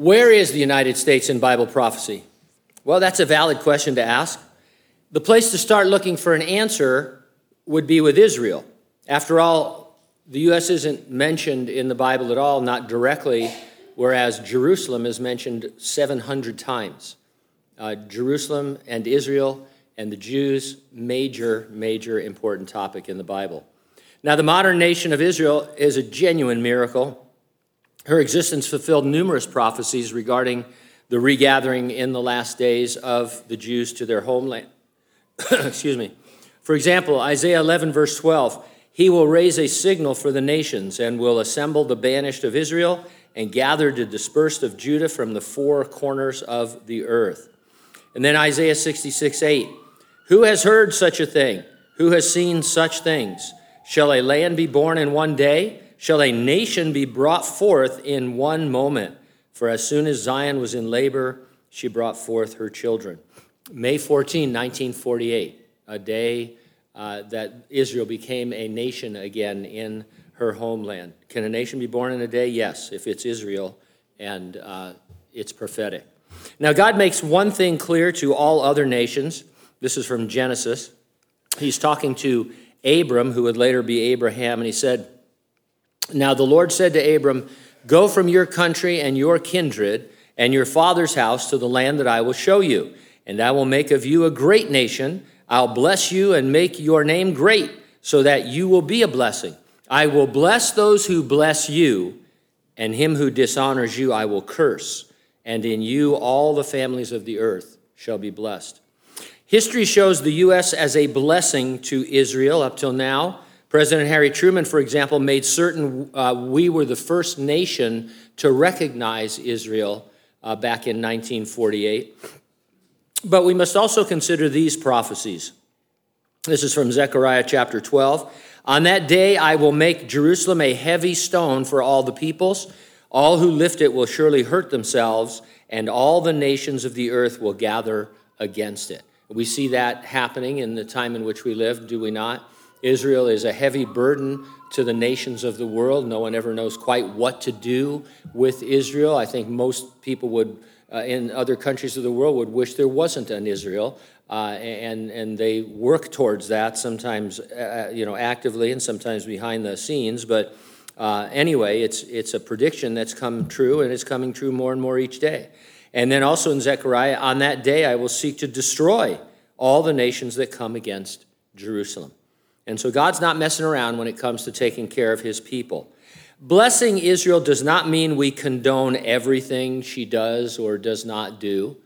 Where is the United States in Bible prophecy? Well, that's a valid question to ask. The place to start looking for an answer would be with Israel. After all, the U.S. isn't mentioned in the Bible at all, not directly, whereas Jerusalem is mentioned 700 times. Jerusalem and Israel and the Jews, major important topic in the Bible. Now, the modern nation of Israel is a genuine miracle. Her existence fulfilled numerous prophecies regarding the regathering in the last days of the Jews to their homeland. Excuse me. For example, Isaiah 11, verse 12, he will raise a signal for the nations and will assemble the banished of Israel and gather the dispersed of Judah from the four corners of the earth. And then Isaiah 66, 8, who has heard such a thing? Who has seen such things? Shall a land be born in one day? Shall a nation be brought forth in one moment? For as soon as Zion was in labor, she brought forth her children. May 14, 1948, a day that Israel became a nation again in her homeland. Can a nation be born in a day? Yes, if it's Israel, and it's prophetic. Now, God makes one thing clear to all other nations. This is from Genesis. He's talking to Abram, who would later be Abraham, and he said, now the Lord said to Abram, go from your country and your kindred and your father's house to the land that I will show you, and I will make of you a great nation. I'll bless you and make your name great so that you will be a blessing. I will bless those who bless you, and him who dishonors you I will curse, and in you all the families of the earth shall be blessed. History shows the U.S. as a blessing to Israel up till now. President Harry Truman, for example, made certain we were the first nation to recognize Israel back in 1948. But we must also consider these prophecies. This is from Zechariah chapter 12. On that day, I will make Jerusalem a heavy stone for all the peoples. All who lift it will surely hurt themselves, and all the nations of the earth will gather against it. We see that happening in the time in which we live, do we not? Israel is a heavy burden to the nations of the world. No one ever knows quite what to do with Israel. I think most people would, in other countries of the world, would wish there wasn't an Israel, and they work towards that sometimes, actively and sometimes behind the scenes. But anyway, it's a prediction that's come true, and it's coming true more and more each day. And then also in Zechariah, on that day I will seek to destroy all the nations that come against Jerusalem. And so God's not messing around when it comes to taking care of his people. Blessing Israel does not mean we condone everything she does or does not do.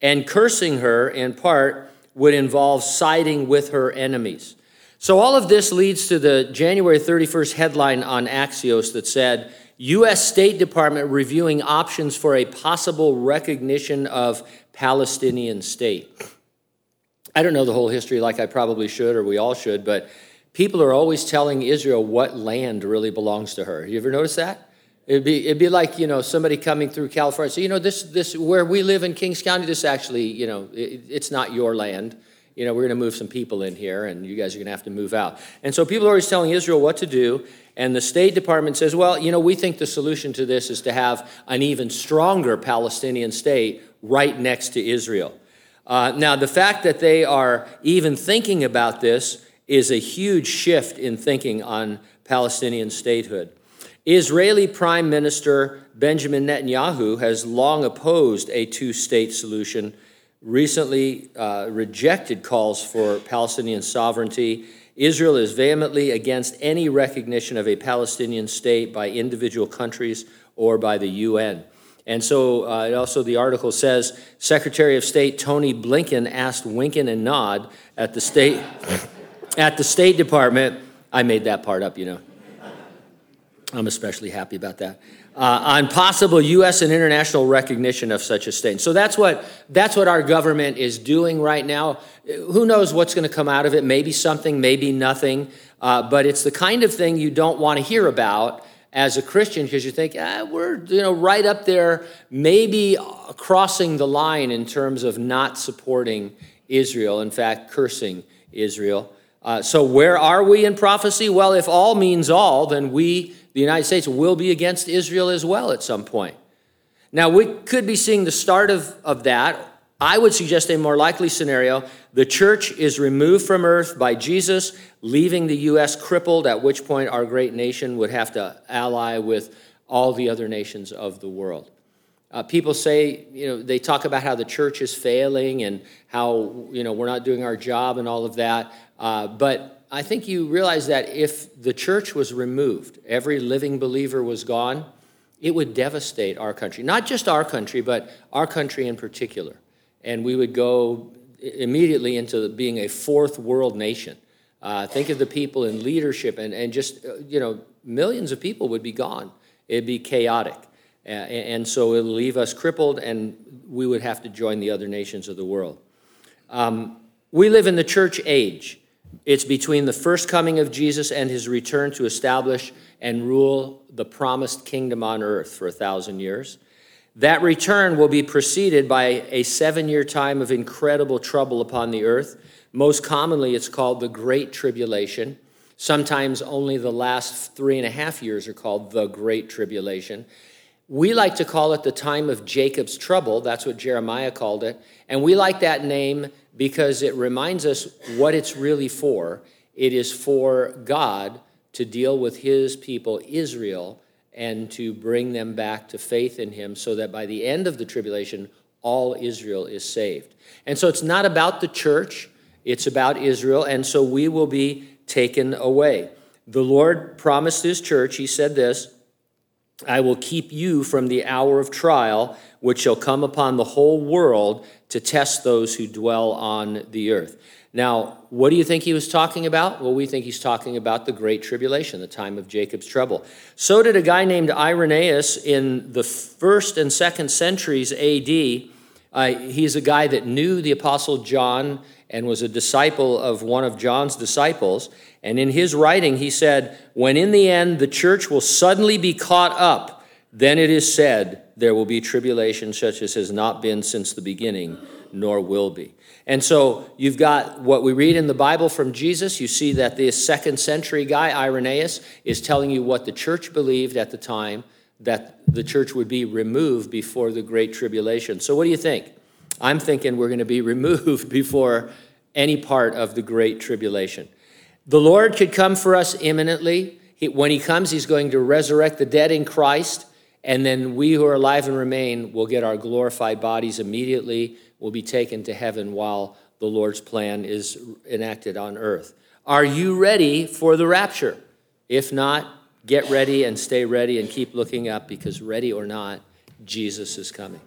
And cursing her, in part, would involve siding with her enemies. So all of this leads to the January 31st headline on Axios that said, U.S. State Department reviewing options for a possible recognition of Palestinian state. I don't know the whole history like I probably should, or we all should, but people are always telling Israel what land really belongs to her. You ever notice that? It'd be like, somebody coming through California, say, this where we live in Kings County, this actually, it's not your land. We're going to move some people in here, and you guys are going to have to move out. And so people are always telling Israel what to do, and the State Department says, well, we think the solution to this is to have an even stronger Palestinian state right next to Israel. Now, the fact that they are even thinking about this is a huge shift in thinking on Palestinian statehood. Israeli Prime Minister Benjamin Netanyahu has long opposed a two-state solution, recently rejected calls for Palestinian sovereignty. Israel is vehemently against any recognition of a Palestinian state by individual countries or by the UN. And so also the article says, Secretary of State Tony Blinken asked Winken and Nod at the State Department. I made that part up, I'm especially happy about that. On possible U.S. and international recognition of such a state. So that's what our government is doing right now. Who knows what's going to come out of it? Maybe something, maybe nothing. But it's the kind of thing you don't want to hear about as a Christian, because you think, we're right up there, maybe crossing the line in terms of not supporting Israel, in fact, cursing Israel. So where are we in prophecy? Well, if all means all, then we, the United States, will be against Israel as well at some point. Now, we could be seeing the start of that. I would suggest a more likely scenario. The church is removed from earth by Jesus, leaving the U.S. crippled, at which point our great nation would have to ally with all the other nations of the world. People say, they talk about how the church is failing and how, we're not doing our job and all of that. But I think you realize that if the church was removed, every living believer was gone, it would devastate our country. Not just our country, but our country in particular. And we would go immediately into being a fourth world nation. Think of the people in leadership and just, millions of people would be gone. It'd be chaotic. And so it'll leave us crippled, and we would have to join the other nations of the world. We live in the church age. It's between the first coming of Jesus and his return to establish and rule the promised kingdom on earth for 1,000 years. That return will be preceded by a 7-year time of incredible trouble upon the earth. Most commonly, it's called the Great Tribulation. Sometimes only the last 3.5 years are called the Great Tribulation. We like to call it the time of Jacob's trouble. That's what Jeremiah called it. And we like that name because it reminds us what it's really for. It is for God to deal with his people, Israel, and to bring them back to faith in him so that by the end of the tribulation, all Israel is saved. And so it's not about the church. It's about Israel. And so we will be taken away. The Lord promised his church, he said this, I will keep you from the hour of trial, which shall come upon the whole world to test those who dwell on the earth. Now, what do you think he was talking about? Well, we think he's talking about the Great Tribulation, the time of Jacob's trouble. So did a guy named Irenaeus in the 1st and 2nd centuries AD. He's a guy that knew the Apostle John and was a disciple of one of John's disciples. And in his writing, he said, when in the end the church will suddenly be caught up, then it is said there will be tribulation such as has not been since the beginning, nor will be. And so you've got what we read in the Bible from Jesus. You see that this 2nd century guy, Irenaeus, is telling you what the church believed at the time, that the church would be removed before the Great Tribulation. So what do you think? I'm thinking we're going to be removed before any part of the Great Tribulation. The Lord could come for us imminently. When he comes, he's going to resurrect the dead in Christ, and then we who are alive and remain will get our glorified bodies immediately. We'll be taken to heaven while the Lord's plan is enacted on earth. Are you ready for the rapture? If not, get ready and stay ready and keep looking up, because ready or not, Jesus is coming.